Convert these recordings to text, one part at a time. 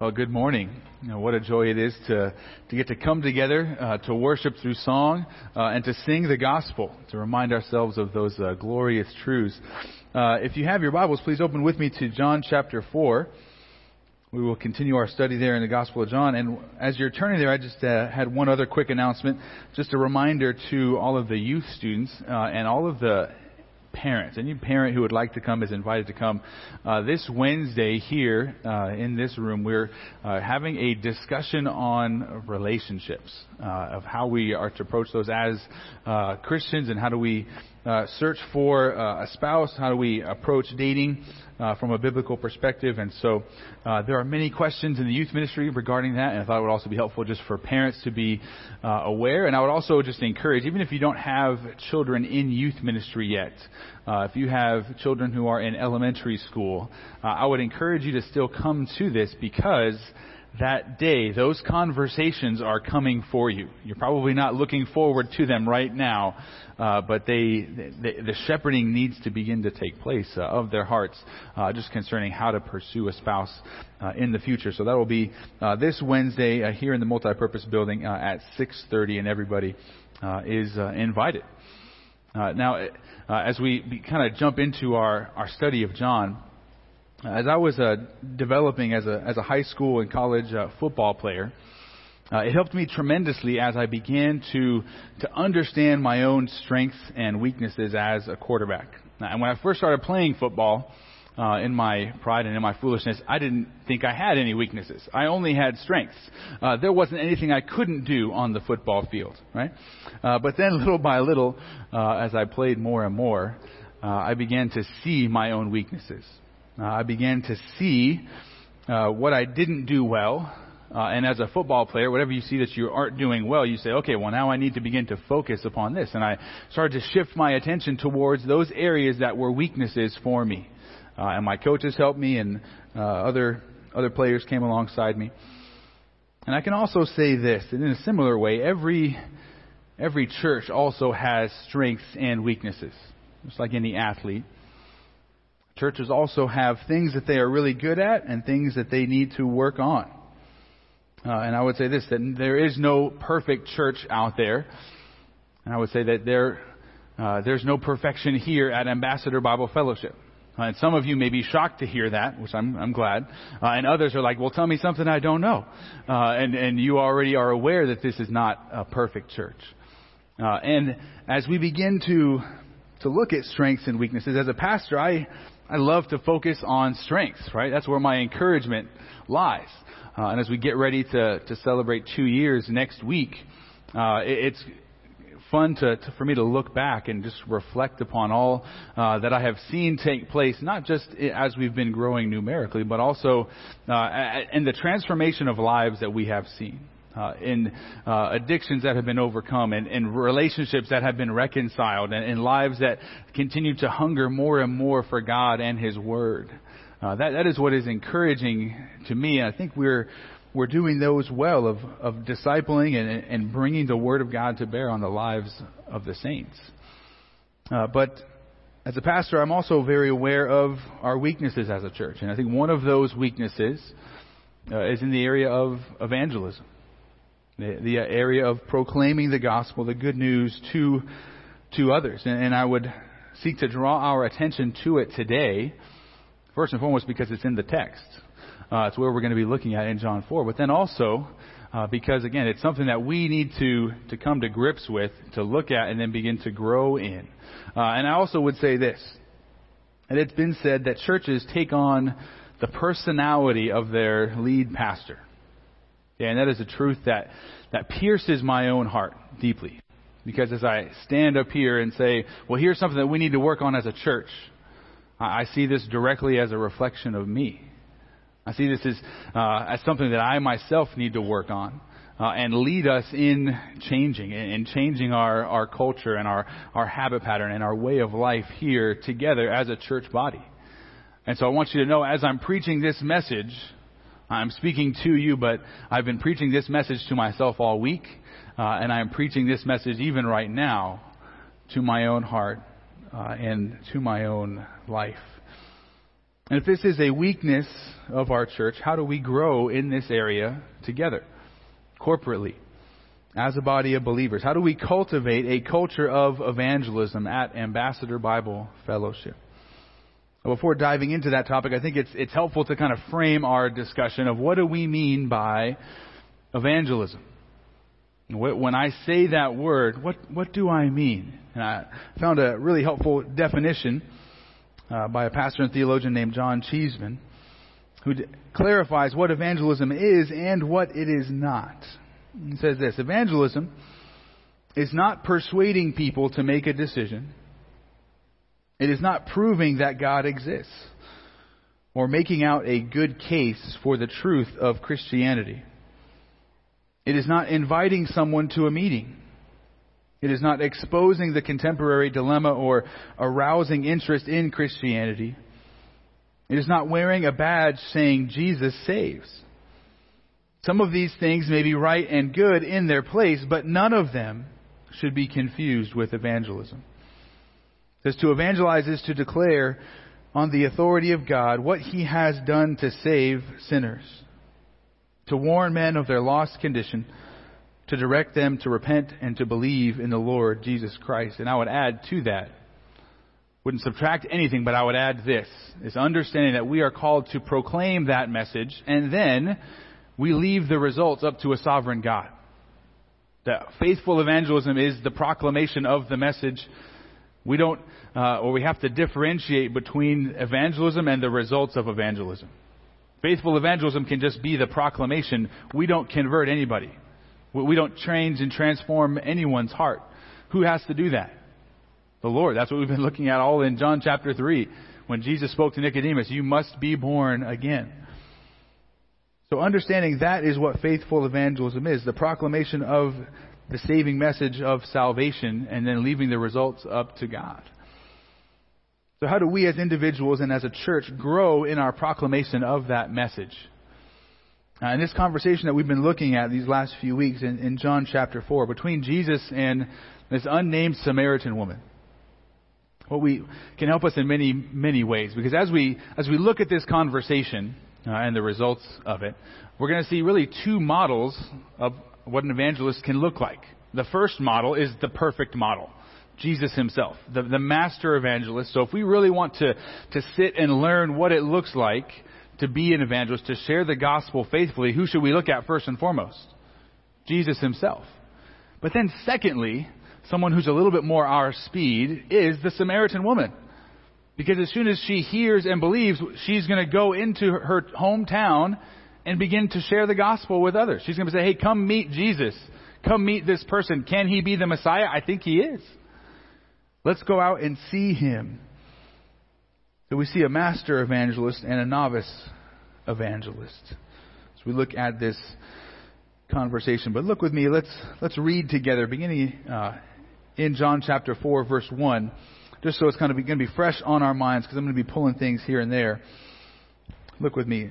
Well, good morning. You know, what a joy it is to get to come together, to worship through song, and to sing the gospel, to remind ourselves of those glorious truths. If you have your Bibles, please open with me to John chapter 4. We will continue our study there in the Gospel of John. And as you're turning there, I just had one other quick announcement, just a reminder to all of the youth students and all of the parents. Any parent who would like to come is invited to come. This Wednesday here in this room, we're having a discussion on relationships, of how we are to approach those as Christians, and how do we search for a spouse, how do we approach dating from a biblical perspective. And so there are many questions in the youth ministry regarding that, and I thought it would also be helpful just for parents to be aware. And I would also just encourage, even if you don't have children in youth ministry yet, if you have children who are in elementary school, I would encourage you to still come to this, because that day, those conversations are coming for you. You're probably not looking forward to them right now, but the shepherding needs to begin to take place of their hearts, just concerning how to pursue a spouse in the future. So that will be this Wednesday here in the multipurpose building at 6:30, and everybody is invited. Now, as we kind of jump into our study of John, as I was developing as a high school and college football player, it helped me tremendously as I began to understand my own strengths and weaknesses as a quarterback. And when I first started playing football, in my pride and in my foolishness, I didn't think I had any weaknesses. I only had strengths. There wasn't anything I couldn't do on the football field, right? But then little by little, as I played more and more, I began to see my own weaknesses. I began to see what I didn't do well. And as a football player, whatever you see that you aren't doing well, you say, okay, well, now I need to begin to focus upon this. And I started to shift my attention towards those areas that were weaknesses for me. And my coaches helped me, and other players came alongside me. And I can also say this, that in a similar way, every church also has strengths and weaknesses, just like any athlete. Churches also have things that they are really good at and things that they need to work on. And I would say this, that there is no perfect church out there. And I would say that there's no perfection here at Ambassador Bible Fellowship. And some of you may be shocked to hear that, which I'm glad. And others are like, well, tell me something I don't know. And you already are aware that this is not a perfect church. And as we begin to look at strengths and weaknesses, as a pastor, I love to focus on strengths, right? That's where my encouragement lies. And as we get ready to celebrate 2 years next week, it's fun for me to look back and just reflect upon all that I have seen take place, not just as we've been growing numerically, but also in the transformation of lives that we have seen, in addictions that have been overcome, and in relationships that have been reconciled, and in lives that continue to hunger more and more for God and His Word. That is what is encouraging to me, and I think we're doing those well of discipling and bringing the Word of God to bear on the lives of the saints. But as a pastor, I'm also very aware of our weaknesses as a church. And I think one of those weaknesses is in the area of evangelism, the area of proclaiming the gospel, the good news to others. And I would seek to draw our attention to it today, first and foremost, because it's in the text. It's where we're going to be looking at in John 4. But then also, because, again, it's something that we need to come to grips with, to look at, and then begin to grow in. And I also would say this, and it's been said that churches take on the personality of their lead pastor. Yeah, and that is a truth that pierces my own heart deeply. Because as I stand up here and say, well, here's something that we need to work on as a church, I see this directly as a reflection of me. I see this as something that I myself need to work on and lead us in changing our culture and our habit pattern and our way of life here together as a church body. And so I want you to know, as I'm preaching this message, I'm speaking to you, but I've been preaching this message to myself all week, and I'm preaching this message even right now to my own heart and to my own life. And if this is a weakness of our church, how do we grow in this area together, corporately, as a body of believers? How do we cultivate a culture of evangelism at Ambassador Bible Fellowship? Before diving into that topic, I think it's helpful to kind of frame our discussion of what do we mean by evangelism. When I say that word, what do I mean? And I found a really helpful definition by a pastor and theologian named John Cheeseman, who clarifies what evangelism is and what it is not. He says this: evangelism is not persuading people to make a decision. It is not proving that God exists or making out a good case for the truth of Christianity. It is not inviting someone to a meeting. It is not exposing the contemporary dilemma or arousing interest in Christianity. It is not wearing a badge saying Jesus saves. Some of these things may be right and good in their place, but none of them should be confused with evangelism. Because to evangelize is to declare on the authority of God what He has done to save sinners, to warn men of their lost condition, to direct them to repent and to believe in the Lord Jesus Christ. And I would add to that, wouldn't subtract anything, but I would add this, is understanding that we are called to proclaim that message, and then we leave the results up to a sovereign God. That faithful evangelism is the proclamation of the message. We don't, or we have to differentiate between evangelism and the results of evangelism. Faithful evangelism can just be the proclamation. We don't convert anybody. We don't change and transform anyone's heart. Who has to do that? The Lord. That's what we've been looking at all in John chapter 3, when Jesus spoke to Nicodemus, "You must be born again." So understanding that is what faithful evangelism is, the proclamation of the saving message of salvation, and then leaving the results up to God. So how do we as individuals and as a church grow in our proclamation of that message? In this conversation that we've been looking at these last few weeks in John chapter 4, between Jesus and this unnamed Samaritan woman, we can help us in many, many ways. Because as we look at this conversation and the results of it, we're going to see really two models of what an evangelist can look like. The first model is the perfect model, Jesus himself, the master evangelist. So if we really want to sit and learn what it looks like to be an evangelist, to share the gospel faithfully, who should we look at first and foremost? Jesus himself. But then secondly, someone who's a little bit more our speed is the Samaritan woman. Because as soon as she hears and believes, she's going to go into her hometown and begin to share the gospel with others. She's going to say, "Hey, come meet Jesus. Come meet this person. Can he be the Messiah? I think he is. Let's go out and see him." So we see a master evangelist and a novice evangelist. So we look at this conversation. But look with me. Let's read together, beginning in John chapter 4, verse 1. Just so it's kind of going to be fresh on our minds, because I'm going to be pulling things here and there. Look with me.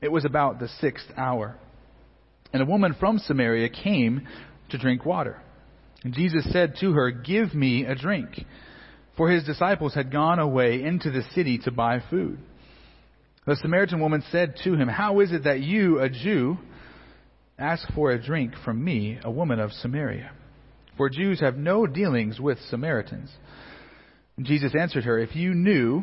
It was about the 6th hour. And a woman from Samaria came to drink water. And Jesus said to her, 'Give me a drink.' For his disciples had gone away into the city to buy food. The Samaritan woman said to him, 'How is it that you, a Jew, ask for a drink from me, a woman of Samaria? For Jews have no dealings with Samaritans.' And Jesus answered her, 'If you knew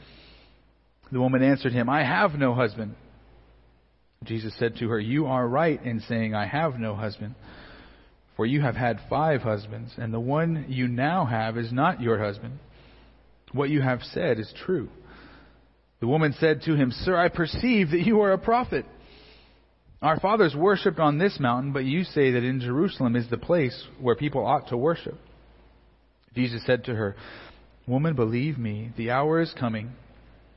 The woman answered him, "I have no husband." Jesus said to her, "You are right in saying, 'I have no husband,' for you have had 5 husbands, and the one you now have is not your husband. What you have said is true." The woman said to him, "Sir, I perceive that you are a prophet. Our fathers worshipped on this mountain, but you say that in Jerusalem is the place where people ought to worship." Jesus said to her, "Woman, believe me, the hour is coming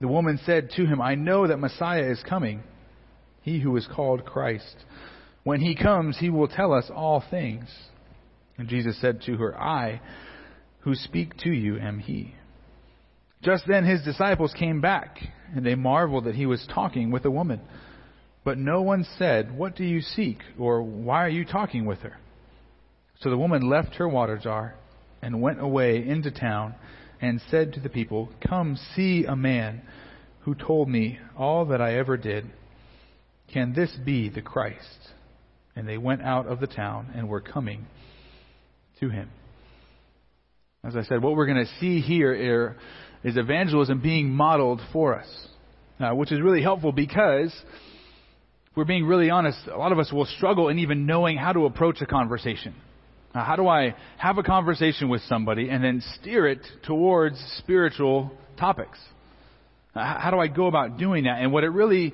The woman said to him, "I know that Messiah is coming, he who is called Christ. When he comes, he will tell us all things." And Jesus said to her, "I, who speak to you, am he." Just then his disciples came back, and they marveled that he was talking with a woman. But no one said, "What do you seek?" or "Why are you talking with her?" So the woman left her water jar and went away into town and said to the people, "Come see a man who told me all that I ever did. Can this be the Christ?" And they went out of the town and were coming to him. As I said, what we're going to see here is evangelism being modeled for us, which is really helpful because, if we're being really honest, a lot of us will struggle in even knowing how to approach a conversation. How do I have a conversation with somebody and then steer it towards spiritual topics? How do I go about doing that? And what it really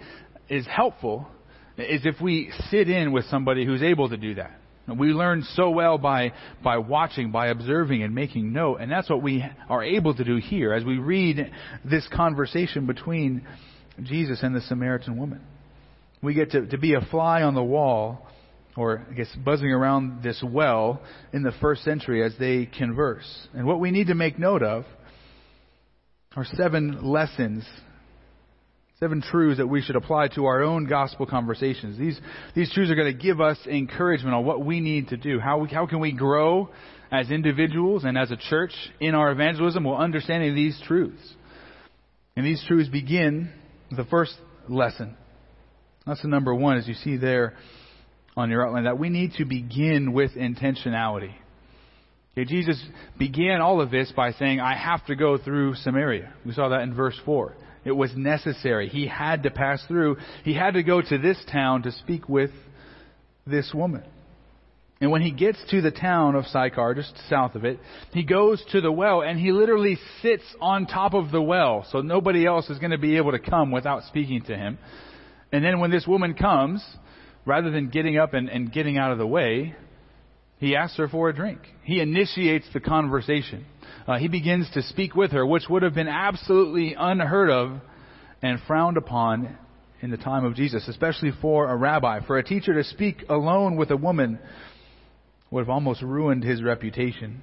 is helpful is if we sit in with somebody who's able to do that. We learn so well by watching, by observing and making note. And that's what we are able to do here as we read this conversation between Jesus and the Samaritan woman. We get to be a fly on the wall, or I guess buzzing around this well in the first century as they converse. And what we need to make note of are 7 lessons, 7 truths that we should apply to our own gospel conversations. These truths are going to give us encouragement on what we need to do. How can we grow as individuals and as a church in our evangelism? Well, understanding these truths. And these truths begin with the first lesson. Lesson number 1, as you see there on your outline, that we need to begin with intentionality. Okay, Jesus began all of this by saying, "I have to go through Samaria." We saw that in verse 4. It was necessary. He had to pass through. He had to go to this town to speak with this woman. And when he gets to the town of Sychar, just south of it, he goes to the well and he literally sits on top of the well. So nobody else is going to be able to come without speaking to him. And then when this woman comes, rather than getting up and getting out of the way, he asks her for a drink. He initiates the conversation. He begins to speak with her, which would have been absolutely unheard of and frowned upon in the time of Jesus, especially for a rabbi. For a teacher to speak alone with a woman would have almost ruined his reputation.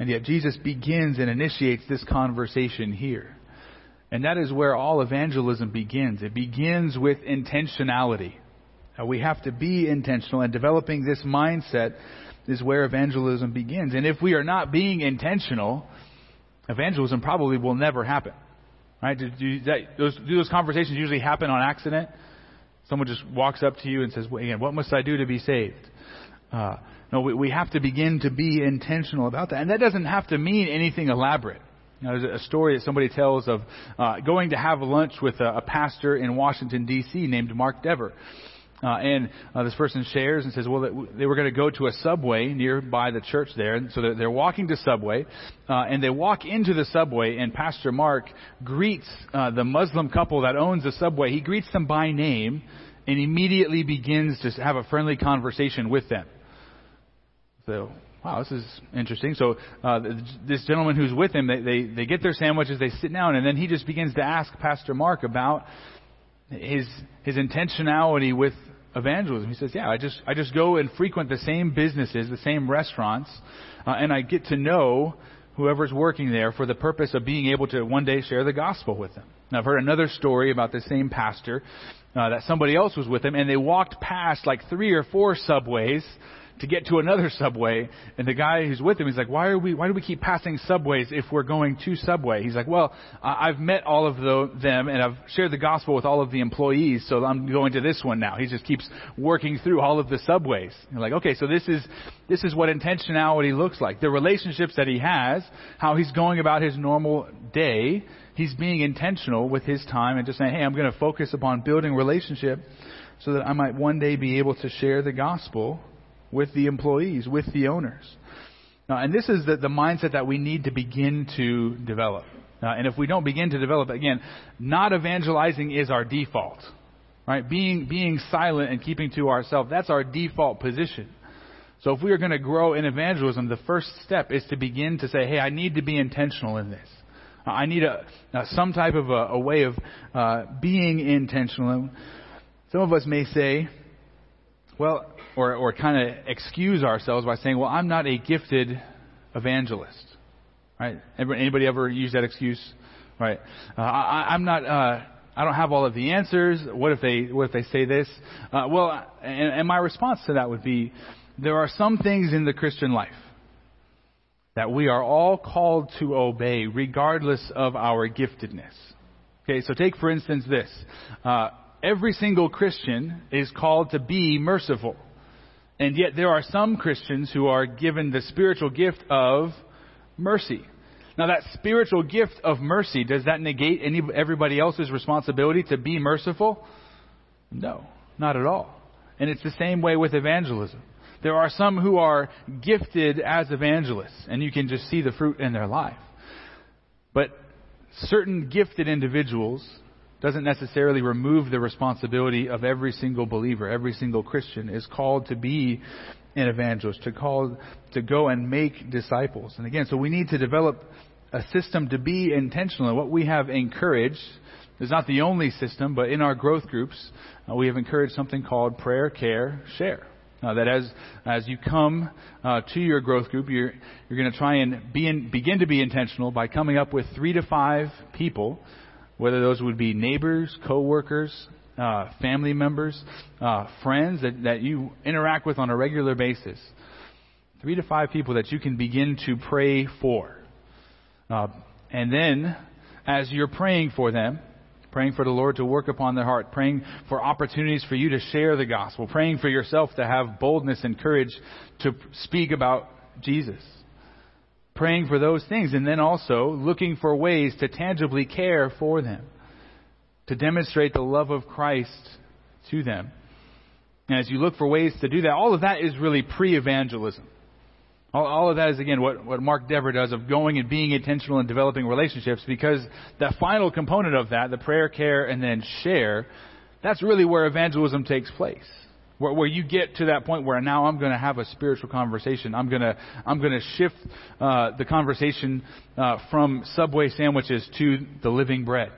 And yet Jesus begins and initiates this conversation here. And that is where all evangelism begins. It begins with intentionality. We have to be intentional, and developing this mindset is where evangelism begins. And if we are not being intentional, evangelism probably will never happen. Right? Do those conversations usually happen on accident? Someone just walks up to you and says, "Well, again, what must I do to be saved?" No, we have to begin to be intentional about that. And that doesn't have to mean anything elaborate. You know, there's a story that somebody tells of going to have lunch with a pastor in Washington, D.C. named Mark Dever. And this person shares and says, well, they were going to go to a Subway nearby the church there. So they're walking to Subway, and they walk into the Subway, and Pastor Mark greets the Muslim couple that owns the Subway. He greets them by name and immediately begins to have a friendly conversation with them. So, wow, this is interesting. So this gentleman who's with him, they get their sandwiches, they sit down, and then he just begins to ask Pastor Mark about his intentionality with evangelism. He says, yeah, I just go and frequent the same businesses, the same restaurants, and I get to know whoever's working there for the purpose of being able to one day share the gospel with them. Now, I've heard another story about the same pastor that somebody else was with him, and they walked past like 3 or 4 Subways to get to another Subway, and the guy who's with him is like, why do we keep passing Subways if we're going to Subway? He's like, well, I've met all of them, and I've shared the gospel with all of the employees, so I'm going to this one now. He just keeps working through all of the Subways. You're like, okay, so this is what intentionality looks like. The relationships that he has, how he's going about his normal day, he's being intentional with his time and just saying, hey, I'm going to focus upon building relationship so that I might one day be able to share the gospel with the employees, with the owners. Now, and this is the mindset that we need to begin to develop. And if we don't begin to develop, again, not evangelizing is our default, right? Being silent and keeping to ourselves, that's our default position. So if we are going to grow in evangelism, the first step is to begin to say, hey, I need to be intentional in this. I need some type of a way of being intentional. And some of us may say, well, or kind of excuse ourselves by saying, well, I'm not a gifted evangelist, right? Anybody ever use that excuse, right? I don't have all of the answers. What if they say this? And my response to that would be, there are some things in the Christian life that we are all called to obey regardless of our giftedness. Okay, so take, for instance, this. Every single Christian is called to be merciful. And yet there are some Christians who are given the spiritual gift of mercy. Now, that spiritual gift of mercy, does that negate everybody else's responsibility to be merciful? No, not at all. And it's the same way with evangelism. There are some who are gifted as evangelists, and you can just see the fruit in their life. But certain gifted individuals doesn't necessarily remove the responsibility of every single believer. Every single Christian is called to be an evangelist, to go and make disciples. And again, so we need to develop a system to be intentional. And what we have encouraged is not the only system, but in our growth groups, we have encouraged something called prayer, care, share. That as you come to your growth group, you're going to try and begin to be intentional by coming up with 3 to 5 people, whether those would be neighbors, coworkers, family members, friends that you interact with on a regular basis. 3 to 5 people that you can begin to pray for. And then, as you're praying for them, praying for the Lord to work upon their heart, praying for opportunities for you to share the gospel, praying for yourself to have boldness and courage to speak about Jesus. Praying for those things, and then also looking for ways to tangibly care for them, to demonstrate the love of Christ to them. And as you look for ways to do that, all of that is really pre-evangelism. All of that is, again, what Mark Dever does of going and being intentional and developing relationships, because that final component of that, the prayer, care, and then share, that's really where evangelism takes place. Where you get to that point where now I'm going to have a spiritual conversation. I'm going to shift the conversation from Subway sandwiches to the living bread,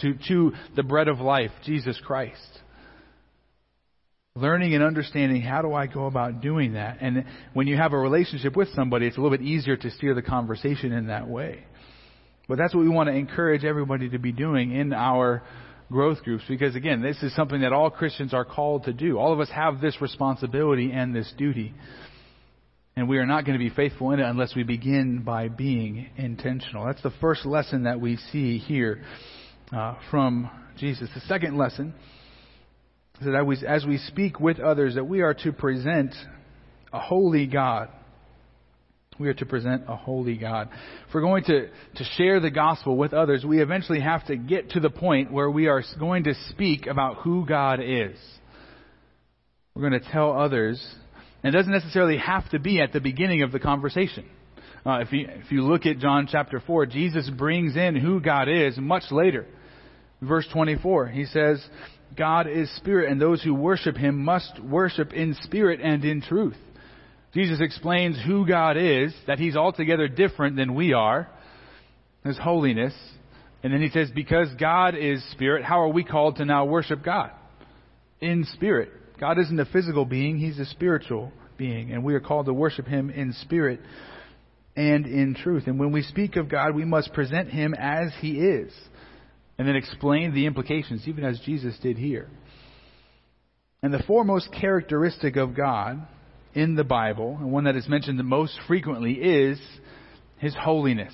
to the bread of life, Jesus Christ. Learning and understanding, how do I go about doing that? And when you have a relationship with somebody, it's a little bit easier to steer the conversation in that way. But that's what we want to encourage everybody to be doing in our growth groups, because again, this is something that all Christians are called to do. All of us have this responsibility and this duty, and we are not going to be faithful in it unless we begin by being intentional. That's the first lesson that we see here from Jesus. The second lesson is that as we speak with others, that we are to present a holy God. We are to present a holy God. If we're going to share the gospel with others, we eventually have to get to the point where we are going to speak about who God is. We're going to tell others. And it doesn't necessarily have to be at the beginning of the conversation. If you look at John chapter 4, Jesus brings in who God is much later. Verse 24, he says, God is spirit, and those who worship him must worship in spirit and in truth. Jesus explains who God is, that he's altogether different than we are, his holiness. And then he says, because God is spirit, how are we called to now worship God? In spirit. God isn't a physical being, he's a spiritual being, and we are called to worship him in spirit and in truth. And when we speak of God, we must present him as he is, and then explain the implications, even as Jesus did here. And the foremost characteristic of God in the Bible, and one that is mentioned the most frequently, is his holiness.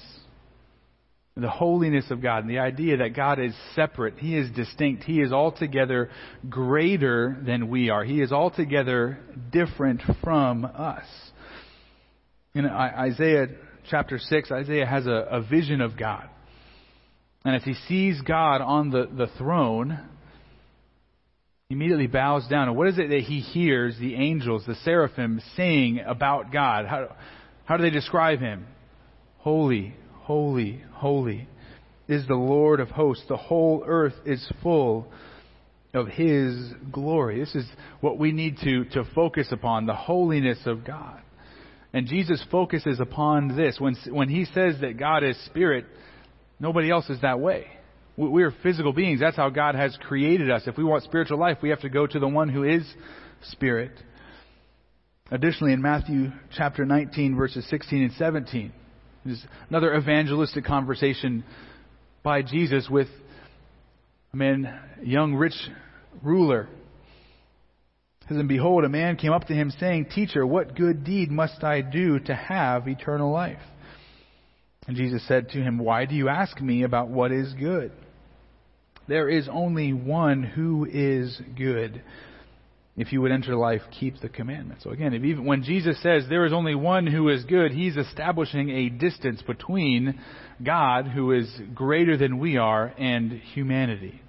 The holiness of God and the idea that God is separate. He is distinct. He is altogether greater than we are. He is altogether different from us. In Isaiah chapter 6, Isaiah has a vision of God. And as he sees God on the throne, he immediately bows down. And what is it that he hears the angels, the seraphim, saying about God? How do they describe him? Holy, holy, holy is the Lord of hosts. The whole earth is full of his glory. This is what we need to focus upon, the holiness of God. And Jesus focuses upon this. When he says that God is spirit, nobody else is that way. We are physical beings. That's how God has created us. If we want spiritual life, we have to go to the one who is spirit. Additionally, in Matthew chapter 19, verses 16 and 17, there's another evangelistic conversation by Jesus with a man, a young rich ruler. It says, and behold, a man came up to him saying, Teacher, what good deed must I do to have eternal life? And Jesus said to him, Why do you ask me about what is good? There is only one who is good. If you would enter life, keep the commandments. So again, even when Jesus says there is only one who is good, he's establishing a distance between God, who is greater than we are, and humanity.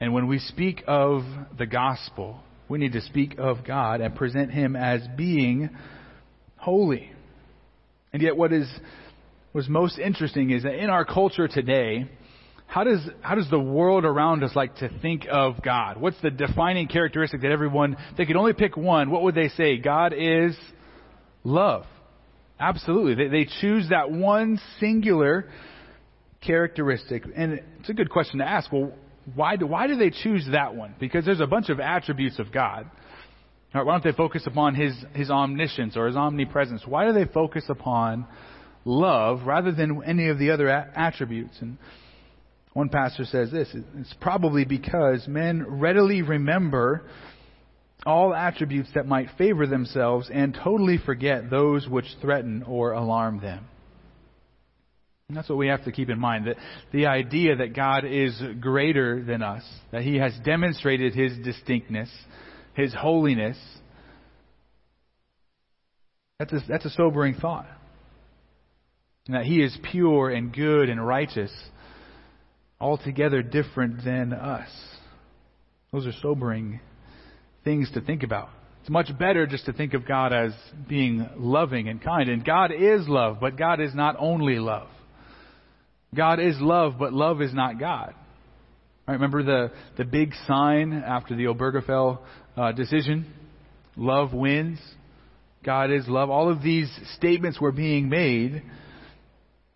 And when we speak of the gospel, we need to speak of God and present him as being holy. And yet what's most interesting is that in our culture today, How does the world around us like to think of God? What's the defining characteristic that everyone, if they could only pick one, what would they say? God is love. Absolutely. They choose that one singular characteristic. And it's a good question to ask. Well, why do they choose that one? Because there's a bunch of attributes of God. All right, why don't they focus upon his omniscience or his omnipresence? Why do they focus upon love rather than any of the other attributes? And one pastor says this, it's probably because men readily remember all attributes that might favor themselves and totally forget those which threaten or alarm them. And that's what we have to keep in mind, that the idea that God is greater than us, that he has demonstrated his distinctness, his holiness, that's a sobering thought. And that he is pure and good and righteous, altogether different than us. Those are sobering things to think about. It's much better just to think of God as being loving and kind. And God is love, but God is not only love. God is love, but love is not God. I remember the big sign after the Obergefell decision, love wins, God is love. All of these statements were being made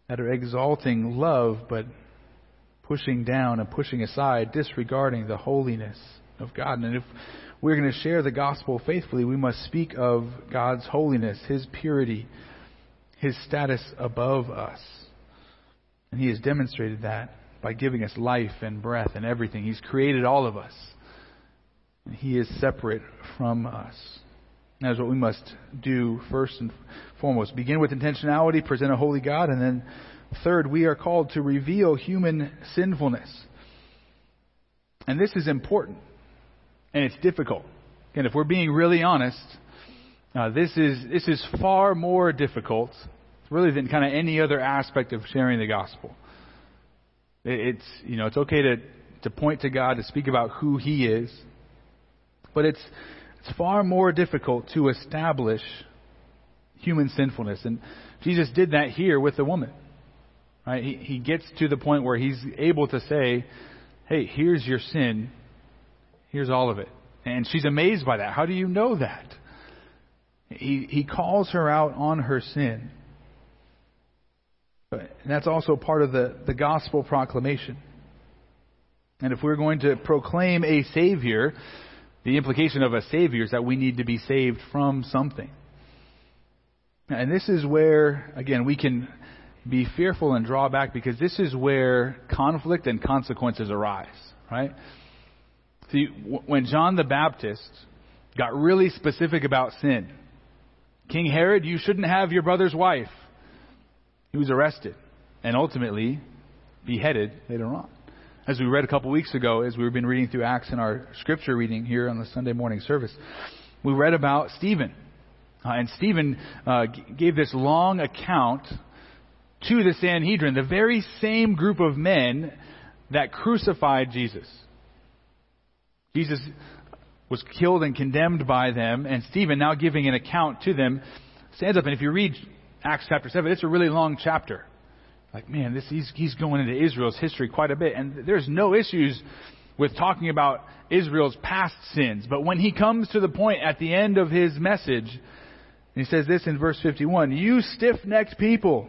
that are exalting love, but pushing down and pushing aside, disregarding the holiness of God. And if we're going to share the gospel faithfully, we must speak of God's holiness, his purity, his status above us. And he has demonstrated that by giving us life and breath and everything. He's created all of us. And he is separate from us. That is what we must do first and foremost. Begin with intentionality, present a holy God, and then third, we are called to reveal human sinfulness. And this is important. And it's difficult. And if we're being really honest, this is far more difficult, really, than kind of any other aspect of sharing the gospel. It's okay to point to God, to speak about who he is. But it's It's far more difficult to establish human sinfulness. And Jesus did that here with the woman. Right? He gets to the point where he's able to say, hey, here's your sin. Here's all of it. And she's amazed by that. How do you know that? He calls her out on her sin. But that's also part of the gospel proclamation. And if we're going to proclaim a Savior, the implication of a Savior is that we need to be saved from something. And this is where, again, we can be fearful and draw back, because this is where conflict and consequences arise, right? See, when John the Baptist got really specific about sin, King Herod, you shouldn't have your brother's wife. He was arrested and ultimately beheaded later on. As we read a couple weeks ago, as we've been reading through Acts in our scripture reading here on the Sunday morning service, we read about Stephen. And Stephen gave this long account to the Sanhedrin, the very same group of men that crucified Jesus. Jesus was killed and condemned by them, and Stephen, now giving an account to them, stands up. And if you read Acts chapter 7, it's a really long chapter. Like, man, he's going into Israel's history quite a bit. And there's no issues with talking about Israel's past sins. But when he comes to the point at the end of his message, he says this in verse 51, "You stiff-necked people,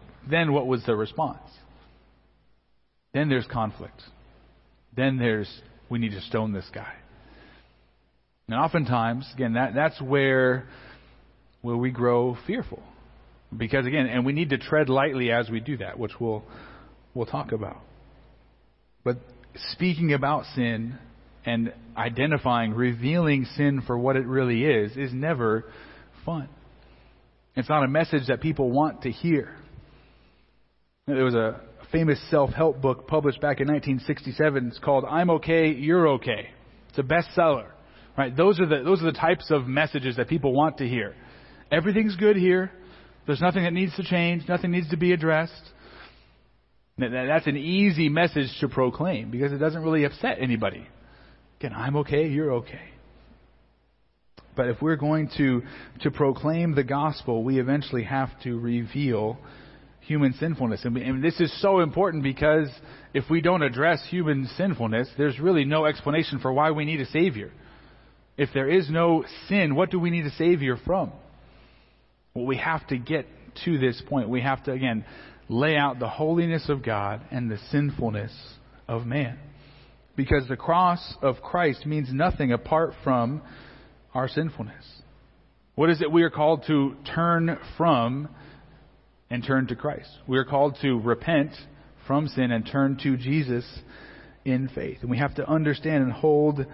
then what was the response? Then there's conflict. Then there's, we need to stone this guy. And oftentimes, again, that's where we grow fearful. Because again, and we need to tread lightly as we do that, which we'll talk about. But speaking about sin and identifying, revealing sin for what it really is never fun. It's not a message that people want to hear. There was a famous self-help book published back in 1967. It's called "I'm Okay, You're Okay." It's a bestseller. Right? Those are the types of messages that people want to hear. Everything's good here. There's nothing that needs to change. Nothing needs to be addressed. That's an easy message to proclaim because it doesn't really upset anybody. Again, I'm okay, you're okay. But if we're going to proclaim the gospel, we eventually have to reveal human sinfulness. And this is so important, because if we don't address human sinfulness, there's really no explanation for why we need a Savior. If there is no sin, what do we need a Savior from? Well, we have to get to this point. We have to, again, lay out the holiness of God and the sinfulness of man. Because the cross of Christ means nothing apart from our sinfulness. What is it we are called to turn from and turn to Christ? We are called to repent from sin and turn to Jesus in faith. And we have to understand and hold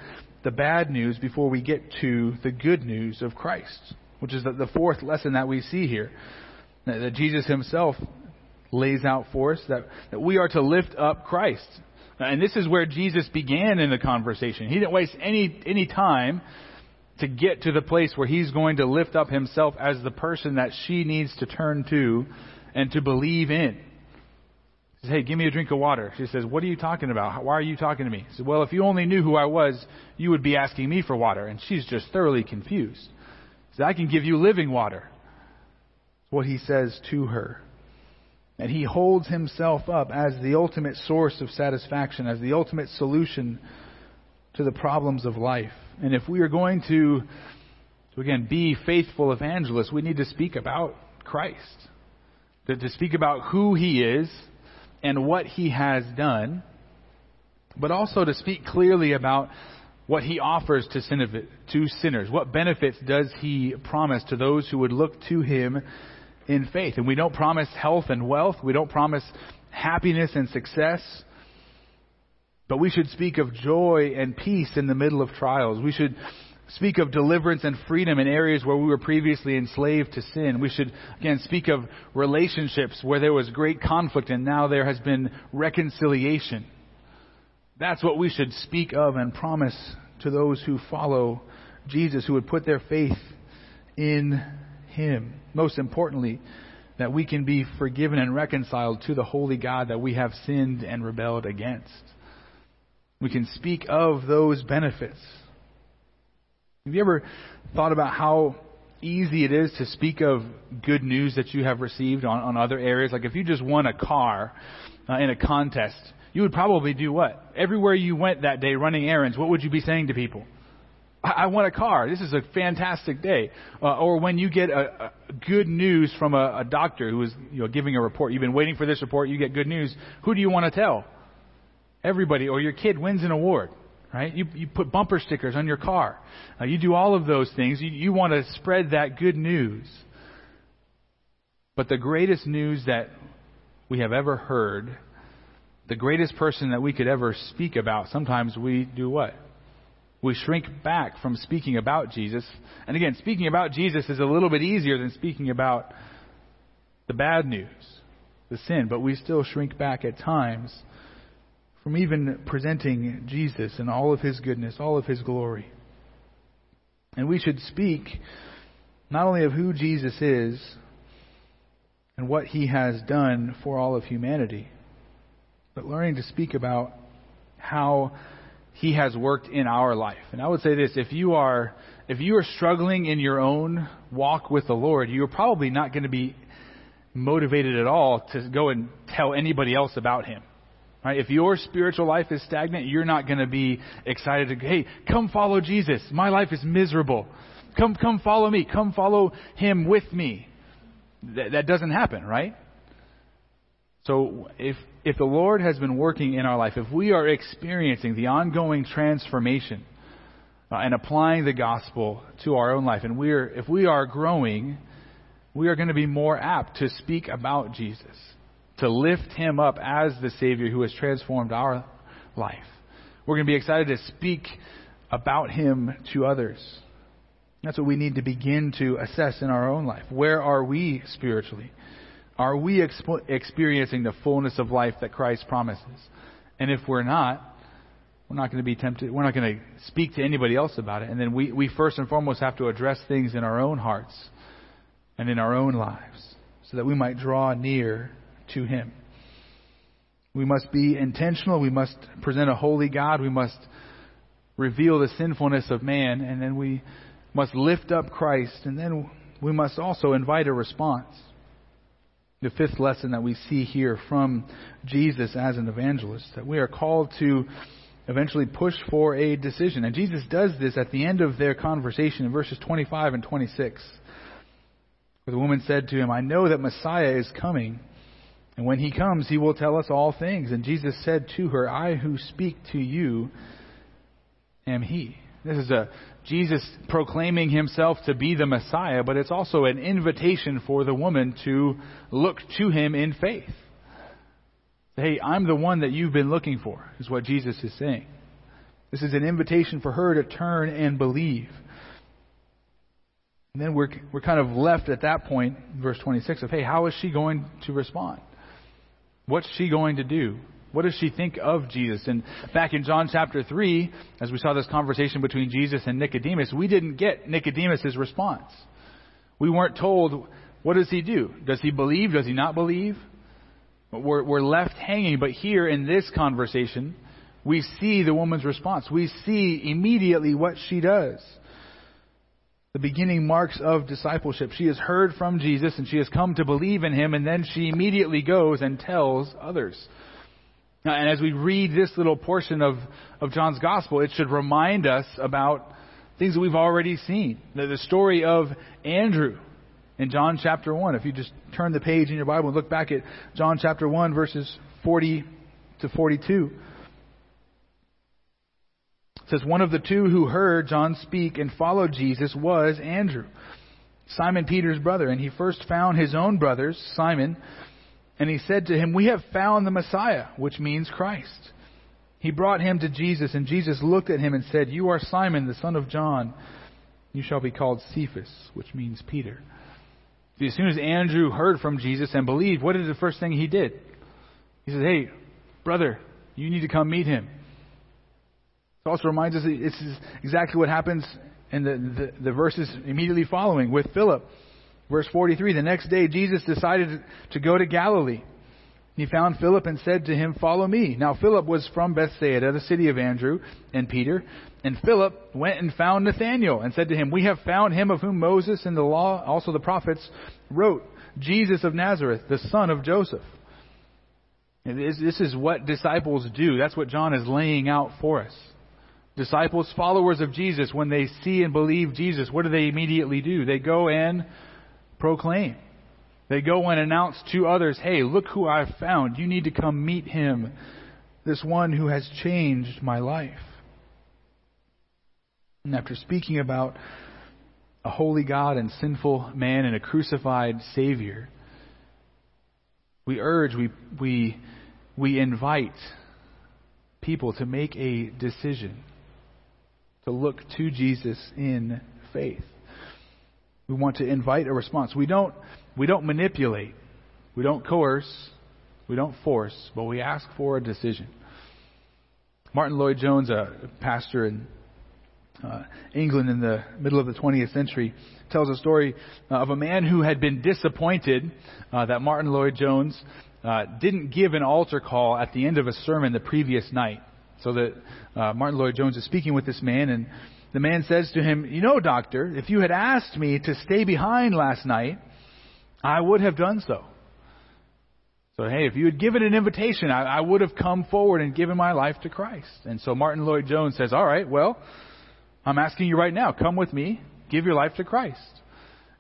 the bad news before we get to the good news of Christ, which is the fourth lesson that we see here, that Jesus himself lays out for us, that we are to lift up Christ. And this is where Jesus began in the conversation. He didn't waste any time to get to the place where he's going to lift up himself as the person that she needs to turn to and to believe in. He says, "Hey, give me a drink of water." She says, "What are you talking about? Why are you talking to me?" He says, "Well, if you only knew who I was, you would be asking me for water." And she's just thoroughly confused. "I can give you living water." What he says to her. And he holds himself up as the ultimate source of satisfaction, as the ultimate solution to the problems of life. And if we are going to again, be faithful evangelists, we need to speak about Christ. To speak about who he is and what he has done, but also to speak clearly about what he offers to sinners. What benefits does he promise to those who would look to him in faith? And we don't promise health and wealth. We don't promise happiness and success. But we should speak of joy and peace in the middle of trials. We should speak of deliverance and freedom in areas where we were previously enslaved to sin. We should, again, speak of relationships where there was great conflict and now there has been reconciliation. That's what we should speak of and promise to those who follow Jesus, who would put their faith in Him. Most importantly, that we can be forgiven and reconciled to the holy God that we have sinned and rebelled against. We can speak of those benefits. Have you ever thought about how easy it is to speak of good news that you have received on other areas? Like if you just won a car in a contest, you would probably do what? Everywhere you went that day running errands, what would you be saying to people? I won a car. This is a fantastic day. Or when you get a good news from a doctor who is giving a report. You've been waiting for this report. You get good news. Who do you want to tell? Everybody. Or your kid wins an award. Right? You put bumper stickers on your car. You do all of those things. You want to spread that good news. But the greatest news that we have ever heard, the greatest person that we could ever speak about, sometimes we do what? We shrink back from speaking about Jesus. And again, speaking about Jesus is a little bit easier than speaking about the bad news, the sin. But we still shrink back at times from even presenting Jesus and all of His goodness, all of His glory. And we should speak not only of who Jesus is and what He has done for all of humanity, but learning to speak about how He has worked in our life. And I would say this, if you are struggling in your own walk with the Lord, you're probably not going to be motivated at all to go and tell anybody else about Him. Right? If your spiritual life is stagnant, you're not going to be excited to, hey, come follow Jesus. My life is miserable. Come follow me. Come follow Him with me. That doesn't happen, right? So if the Lord has been working in our life, if we are experiencing the ongoing transformation and applying the gospel to our own life, and if we are growing, we are going to be more apt to speak about Jesus, to lift Him up as the Savior who has transformed our life. We're going to be excited to speak about Him to others. That's what we need to begin to assess in our own life. Where are we spiritually? Are we experiencing the fullness of life that Christ promises? And if we're not, we're not going to be tempted. We're not going to speak to anybody else about it. And then we first and foremost have to address things in our own hearts and in our own lives so that we might draw near to Him. We must be intentional. We must present a holy God. We must reveal the sinfulness of man. And then we must lift up Christ. And then we must also invite a response. The fifth lesson that we see here from Jesus as an evangelist, that we are called to eventually push for a decision. And Jesus does this at the end of their conversation in verses 25 and 26. Where the woman said to Him, I know that Messiah is coming, and when He comes, He will tell us all things. And Jesus said to her, I who speak to you am He. This is Jesus proclaiming Himself to be the Messiah, but it's also an invitation for the woman to look to Him in faith. Hey, I'm the one that you've been looking for, is what Jesus is saying. This is an invitation for her to turn and believe. And then we're kind of left at that point, verse 26, of, hey, how is she going to respond? What's she going to do? What does she think of Jesus? And back in John chapter 3, as we saw this conversation between Jesus and Nicodemus, we didn't get Nicodemus' response. We weren't told, what does he do? Does he believe? Does he not believe? We're left hanging. But here in this conversation, we see the woman's response. We see immediately what she does. The beginning marks of discipleship. She has heard from Jesus and she has come to believe in Him, and then she immediately goes and tells others. And as we read this little portion of John's Gospel, it should remind us about things that we've already seen. The story of Andrew in John chapter 1. If you just turn the page in your Bible and look back at John chapter 1, verses 40 to 42. It says, one of the two who heard John speak and followed Jesus was Andrew, Simon Peter's brother. And he first found his own brothers, Simon, and he said to him, we have found the Messiah, which means Christ. He brought him to Jesus, and Jesus looked at him and said, you are Simon, the son of John. You shall be called Cephas, which means Peter. As soon as Andrew heard from Jesus and believed, what is the first thing he did? He said, hey, brother, you need to come meet him. It also reminds us that this is exactly what happens in the verses immediately following with Philip. Verse 43, the next day Jesus decided to go to Galilee. He found Philip and said to him, follow me. Now Philip was from Bethsaida, the city of Andrew and Peter. And Philip went and found Nathanael and said to him, we have found him of whom Moses and the law, also the prophets, wrote, Jesus of Nazareth, the son of Joseph. This is what disciples do. That's what John is laying out for us. Disciples, followers of Jesus, when they see and believe Jesus, what do they immediately do? They go and proclaim. They go and announce to others, hey, look who I've found. You need to come meet him, this one who has changed my life. And after speaking about a holy God and sinful man and a crucified Savior, we urge, we invite people to make a decision to look to Jesus in faith. We want to invite a response. We don't manipulate. We don't coerce. We don't force. But we ask for a decision. Martyn Lloyd-Jones, a pastor in England in the middle of the 20th century, tells a story of a man who had been disappointed that Martyn Lloyd-Jones didn't give an altar call at the end of a sermon the previous night. So that Martyn Lloyd-Jones is speaking with this man, and the man says to him, you know, doctor, if you had asked me to stay behind last night, I would have done so. So, hey, if you had given an invitation, I would have come forward and given my life to Christ. And so Martyn Lloyd-Jones says, all right, well, I'm asking you right now, come with me, give your life to Christ.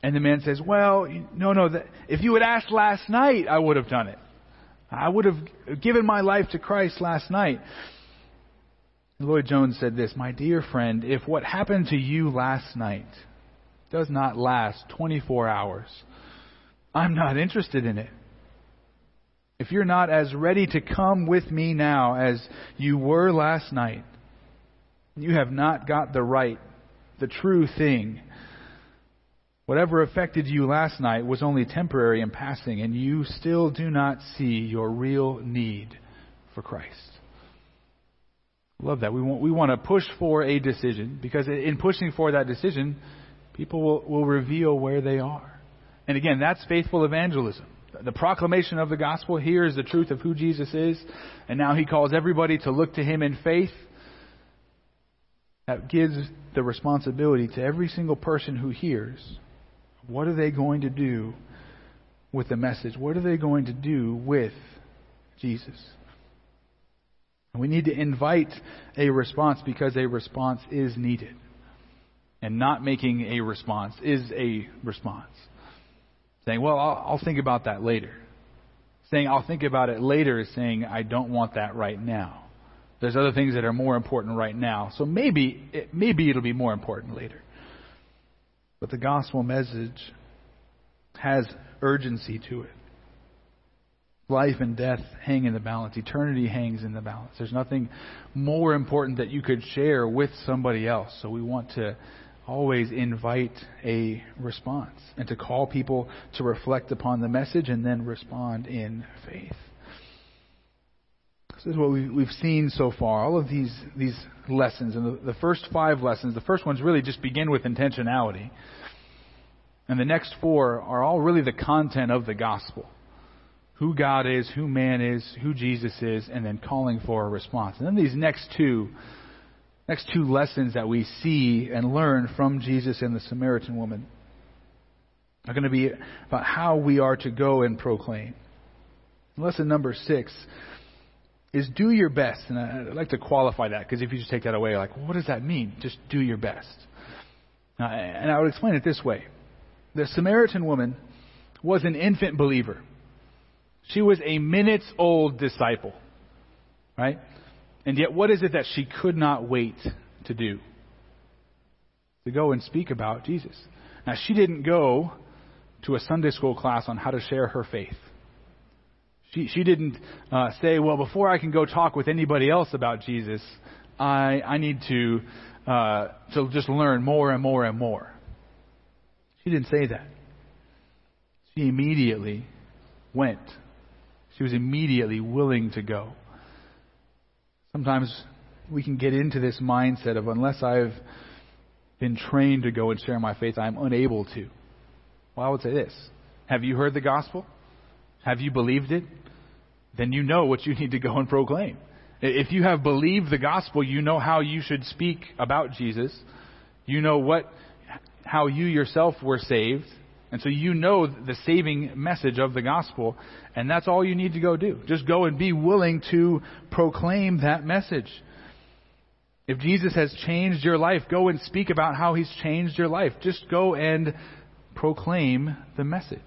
And the man says, well, no, if you had asked last night, I would have done it. I would have given my life to Christ last night. Lloyd-Jones said this, my dear friend, if what happened to you last night does not last 24 hours, I'm not interested in it. If you're not as ready to come with me now as you were last night, you have not got the true thing. Whatever affected you last night was only temporary and passing, and you still do not see your real need for Christ. Love that. We want to push for a decision, because in pushing for that decision, people will reveal where they are. And again, that's faithful evangelism. The proclamation of the gospel, here is the truth of who Jesus is, and now he calls everybody to look to him in faith. That gives the responsibility to every single person who hears. What are they going to do with the message? What are they going to do with Jesus? And we need to invite a response, because a response is needed. And not making a response is a response. Saying, well, I'll think about that later. Saying, I'll think about it later is saying, I don't want that right now. There's other things that are more important right now. So maybe it'll be more important later. But the gospel message has urgency to it. Life and death hang in the balance. Eternity hangs in the balance. There's nothing more important that you could share with somebody else. So we want to always invite a response, and to call people to reflect upon the message and then respond in faith. This is what we've seen so far. All of these lessons, and the first 5 lessons, the first ones really just begin with intentionality. And the next 4 are all really the content of the gospel. Who God is, who man is, who Jesus is, and then calling for a response. And then these next two lessons that we see and learn from Jesus and the Samaritan woman are going to be about how we are to go and proclaim. Lesson number 6 is do your best. And I'd like to qualify that, because if you just take that away, you're like, well, what does that mean? Just do your best. And I would explain it this way. The Samaritan woman was an infant believer. She was a minutes-old disciple, right? And yet, what is it that she could not wait to do? To go and speak about Jesus. Now, she didn't go to a Sunday school class on how to share her faith. She didn't say, well, before I can go talk with anybody else about Jesus, I need to just learn more and more and more. She didn't say that. She immediately went. She was immediately willing to go. Sometimes we can get into this mindset of, unless I've been trained to go and share my faith, I'm unable to. Well, I would say this. Have you heard the gospel? Have you believed it? Then you know what you need to go and proclaim. If you have believed the gospel, you know how you should speak about Jesus. You know how you yourself were saved. And so you know the saving message of the gospel. And that's all you need to go do. Just go and be willing to proclaim that message. If Jesus has changed your life, go and speak about how he's changed your life. Just go and proclaim the message.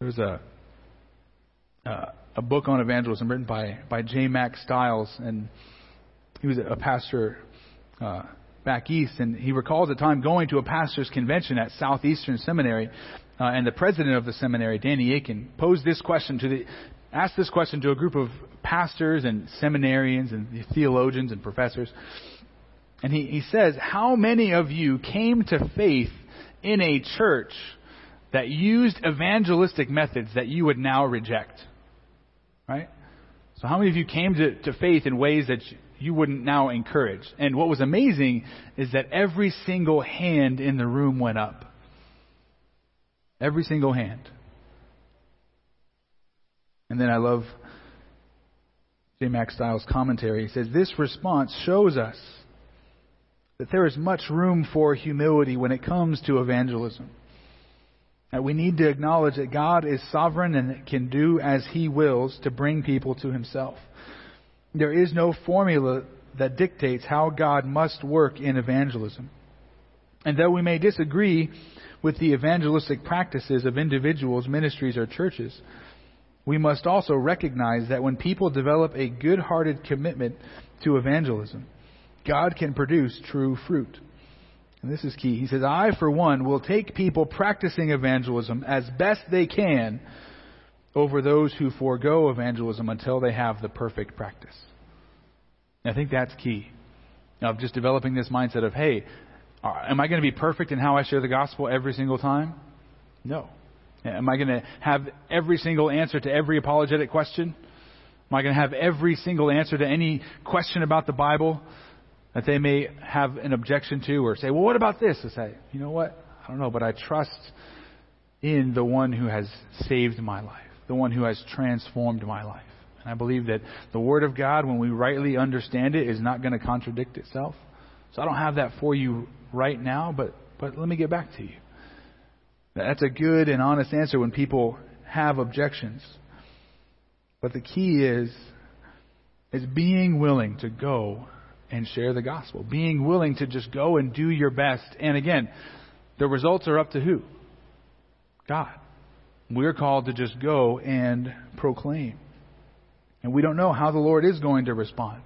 There's a book on evangelism written by J. Max Stiles, and he was a pastor back east, and he recalls a time going to a pastor's convention at Southeastern Seminary, and the president of the seminary, Danny Aiken, asked this question to a group of pastors and seminarians and theologians and professors, and he says, "How many of you came to faith in a church that used evangelistic methods that you would now reject?" Right? So how many of you came to faith in ways that you wouldn't now encourage? And what was amazing is that every single hand in the room went up. Every single hand. And then I love J. Max Stiles' commentary. He says, "This response shows us that there is much room for humility when it comes to evangelism. That we need to acknowledge that God is sovereign and can do as he wills to bring people to himself. There is no formula that dictates how God must work in evangelism. And though we may disagree with the evangelistic practices of individuals, ministries, or churches, we must also recognize that when people develop a good-hearted commitment to evangelism, God can produce true fruit." And this is key. He says, "I, for one, will take people practicing evangelism as best they can over those who forego evangelism until they have the perfect practice." And I think that's key. Of just developing this mindset of, hey, am I going to be perfect in how I share the gospel every single time? No. Am I going to have every single answer to every apologetic question? Am I going to have every single answer to any question about the Bible that they may have an objection to, or say, well, what about this? I say, you know what? I don't know, but I trust in the one who has saved my life, the one who has transformed my life. And I believe that the Word of God, when we rightly understand it, is not going to contradict itself. So I don't have that for you right now, but let me get back to you. That's a good and honest answer when people have objections. But the key is being willing to go and share the gospel. Being willing to just go and do your best. And again, the results are up to who? God. We're called to just go and proclaim. And we don't know how the Lord is going to respond.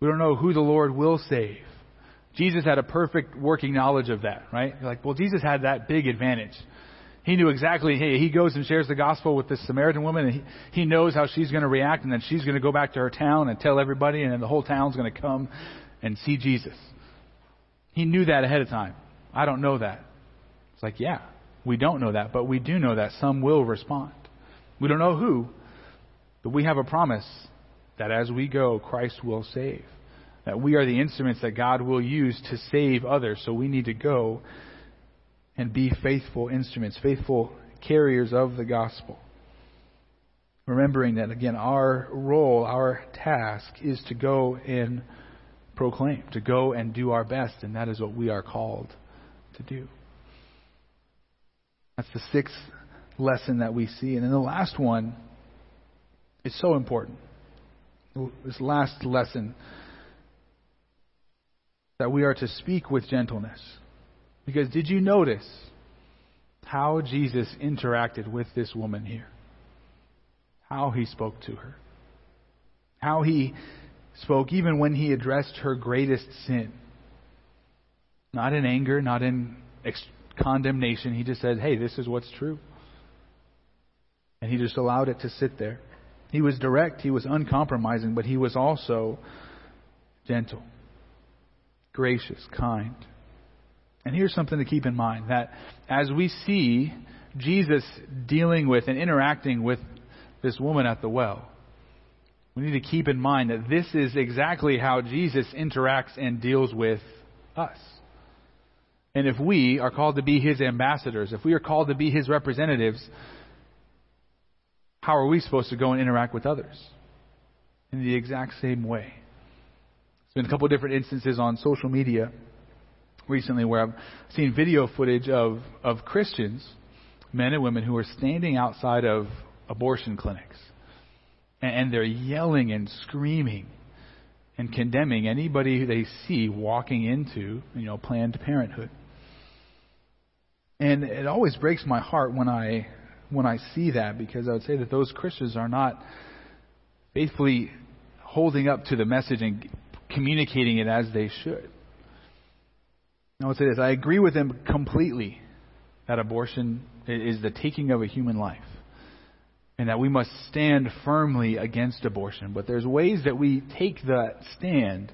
We don't know who the Lord will save. Jesus had a perfect working knowledge of that, right? You're like, well, Jesus had that big advantage. He knew exactly, hey, he goes and shares the gospel with this Samaritan woman, and he knows how she's going to react, and then she's going to go back to her town and tell everybody, and then the whole town's going to come and see Jesus. He knew that ahead of time. I don't know that. It's like, yeah, we don't know that, but we do know that some will respond. We don't know who, but we have a promise that as we go, Christ will save. That we are the instruments that God will use to save others, so we need to go and be faithful instruments, faithful carriers of the gospel. Remembering that, again, our role, our task is to go and proclaim, to go and do our best, and that is what we are called to do. That's the sixth lesson that we see. And then the last one is so important. This last lesson, that we are to speak with gentleness. Because did you notice how Jesus interacted with this woman here? How he spoke to her. How he spoke even when he addressed her greatest sin. Not in anger, not in condemnation. He just said, hey, this is what's true. And he just allowed it to sit there. He was direct, he was uncompromising, but he was also gentle, gracious, kind. And here's something to keep in mind, that as we see Jesus dealing with and interacting with this woman at the well, we need to keep in mind that this is exactly how Jesus interacts and deals with us. And if we are called to be his ambassadors, if we are called to be his representatives, how are we supposed to go and interact with others? In the exact same way. There's been a couple of different instances on social media recently where I've seen video footage of Christians, men and women, who are standing outside of abortion clinics. And they're yelling and screaming and condemning anybody they see walking into, Planned Parenthood. And it always breaks my heart when I see that, because I would say that those Christians are not faithfully holding up to the message and communicating it as they should. I would say this, I agree with them completely that abortion is the taking of a human life, and that we must stand firmly against abortion. But there's ways that we take that stand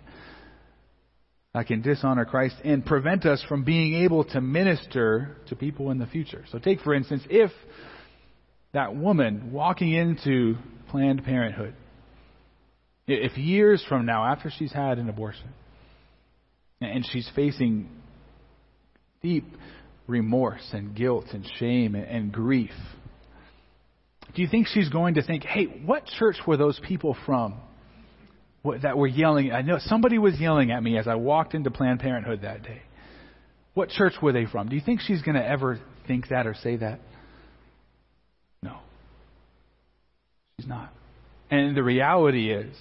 that can dishonor Christ and prevent us from being able to minister to people in the future. So take, for instance, if that woman walking into Planned Parenthood, if years from now, after she's had an abortion, and she's facing deep remorse and guilt and shame and grief, do you think she's going to think, hey, what church were those people from that were yelling? I know somebody was yelling at me as I walked into Planned Parenthood that day. What church were they from? Do you think she's going to ever think that or say that? No. She's not. And the reality is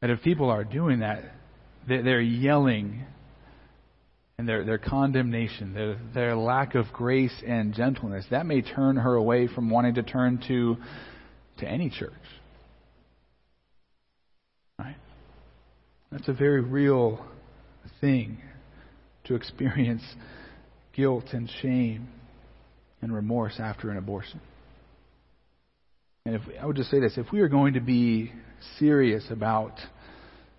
that if people are doing that, they're yelling and their condemnation, their lack of grace and gentleness, that may turn her away from wanting to turn to any church. Right? That's a very real thing, to experience guilt and shame and remorse after an abortion. And I would just say this, if we are going to be serious about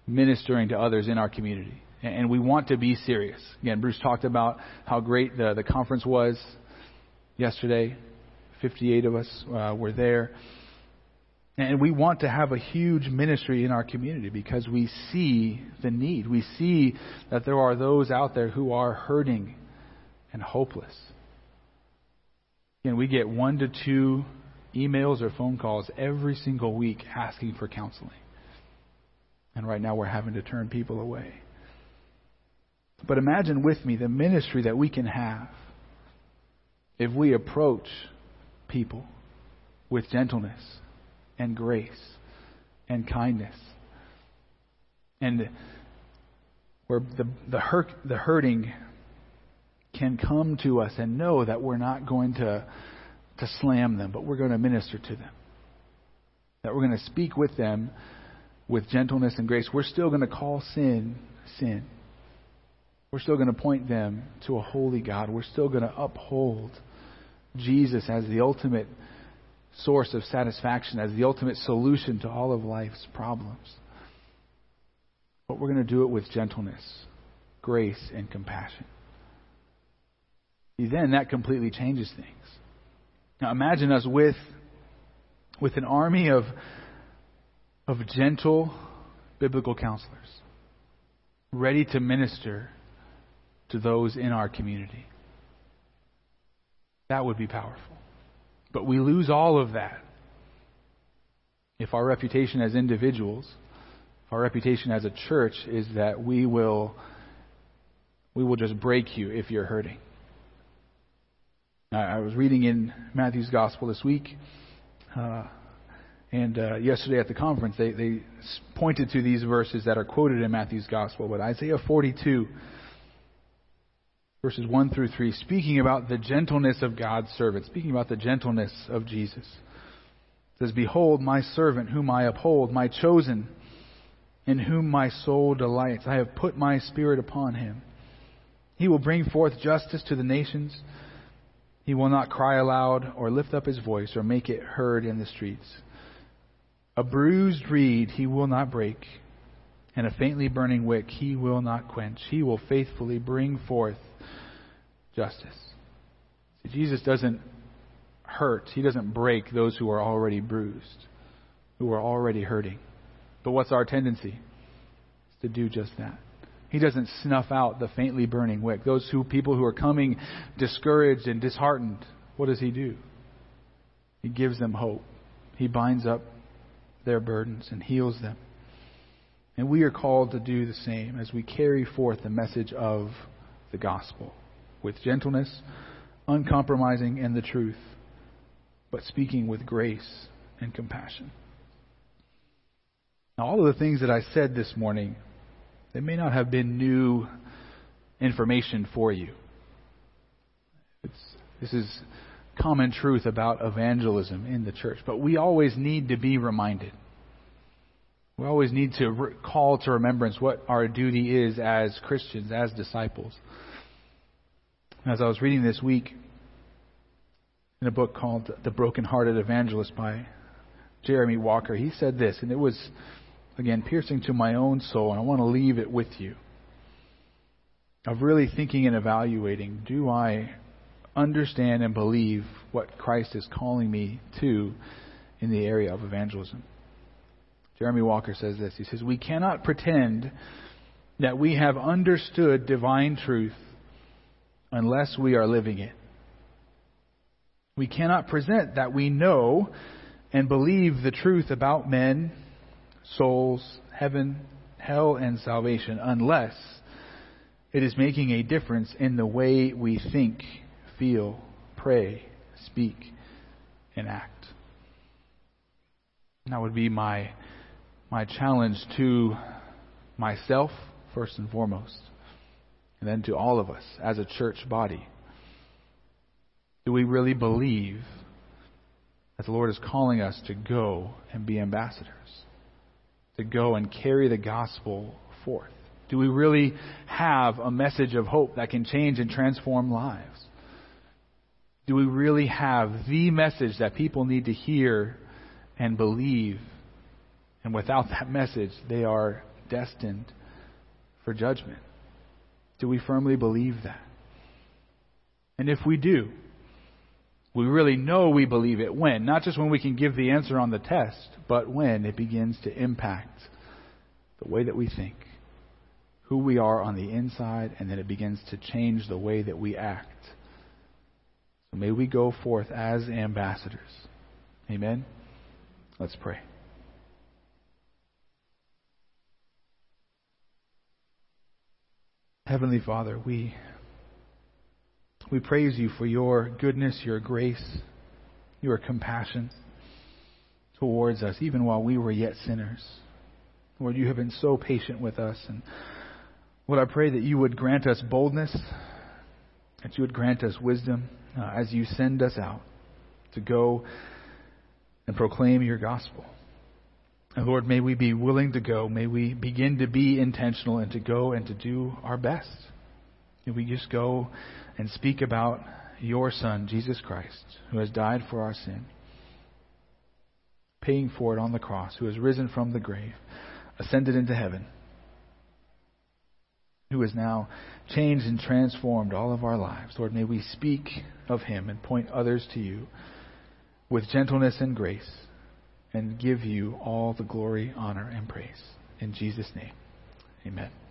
ministering to others in our community, and we want to be serious. Again, Bruce talked about how great the conference was yesterday. 58 of us were there. And we want to have a huge ministry in our community because we see the need. We see that there are those out there who are hurting and hopeless. Again, we get 1 to 2 emails or phone calls every single week asking for counseling. And right now we're having to turn people away. But imagine with me the ministry that we can have if we approach people with gentleness and grace and kindness. And where the hurting can come to us and know that we're not going to slam them, but we're going to minister to them. That we're going to speak with them with gentleness and grace. We're still going to call sin, sin. We're still going to point them to a holy God. We're still going to uphold Jesus as the ultimate source of satisfaction, as the ultimate solution to all of life's problems. But we're going to do it with gentleness, grace, and compassion. See, then that completely changes things. Now imagine us with an army of gentle biblical counselors ready to minister to those in our community. That would be powerful. But we lose all of that if our reputation as individuals, if our reputation as a church is that we will just break you if you're hurting. I was reading in Matthew's Gospel this week, and yesterday at the conference, they pointed to these verses that are quoted in Matthew's Gospel, but Isaiah 42 verses 1 through 3, speaking about the gentleness of God's servant, speaking about the gentleness of Jesus. It says, "Behold, my servant whom I uphold, my chosen, in whom my soul delights. I have put my spirit upon him. He will bring forth justice to the nations. He will not cry aloud or lift up his voice or make it heard in the streets. A bruised reed he will not break, and a faintly burning wick he will not quench. He will faithfully bring forth justice. See, Jesus doesn't hurt. He doesn't break those who are already bruised, who are already hurting. But what's our tendency? It's to do just that. He doesn't snuff out the faintly burning wick. Those people who are coming discouraged and disheartened, what does he do? He gives them hope. He binds up their burdens and heals them. And we are called to do the same as we carry forth the message of the gospel with gentleness, uncompromising in the truth, but speaking with grace and compassion. Now, all of the things that I said this morning, they may not have been new information for you. This is common truth about evangelism in the church, but we always need to be reminded. We always need to call to remembrance what our duty is as Christians, as disciples. As I was reading this week in a book called The Brokenhearted Evangelist by Jeremy Walker, he said this, and it was, again, piercing to my own soul, and I want to leave it with you, of really thinking and evaluating, do I understand and believe what Christ is calling me to in the area of evangelism? Jeremy Walker says this. He says, "We cannot pretend that we have understood divine truth unless we are living it. We cannot present that we know and believe the truth about men, souls, heaven, hell, and salvation unless it is making a difference in the way we think, feel, pray, speak, and act." And that would be my challenge to myself, first and foremost, and then to all of us as a church body. Do we really believe that the Lord is calling us to go and be ambassadors, to go and carry the gospel forth? Do we really have a message of hope that can change and transform lives? Do we really have the message that people need to hear and believe? And without that message, they are destined for judgment. Do we firmly believe that? And if we do, we really know we believe it when, not just when we can give the answer on the test, but when it begins to impact the way that we think, who we are on the inside, and then it begins to change the way that we act. So may we go forth as ambassadors. Amen? Let's pray. Heavenly Father, we praise you for your goodness, your grace, your compassion towards us, even while we were yet sinners. Lord, you have been so patient with us. And Lord, I pray that you would grant us boldness, that you would grant us wisdom as you send us out to go and proclaim your gospel. And Lord, may we be willing to go. May we begin to be intentional and to go and to do our best. May we just go and speak about your Son, Jesus Christ, who has died for our sin, paying for it on the cross, who has risen from the grave, ascended into heaven, who has now changed and transformed all of our lives. Lord, may we speak of him and point others to you with gentleness and grace, and give you all the glory, honor, and praise. In Jesus' name, amen.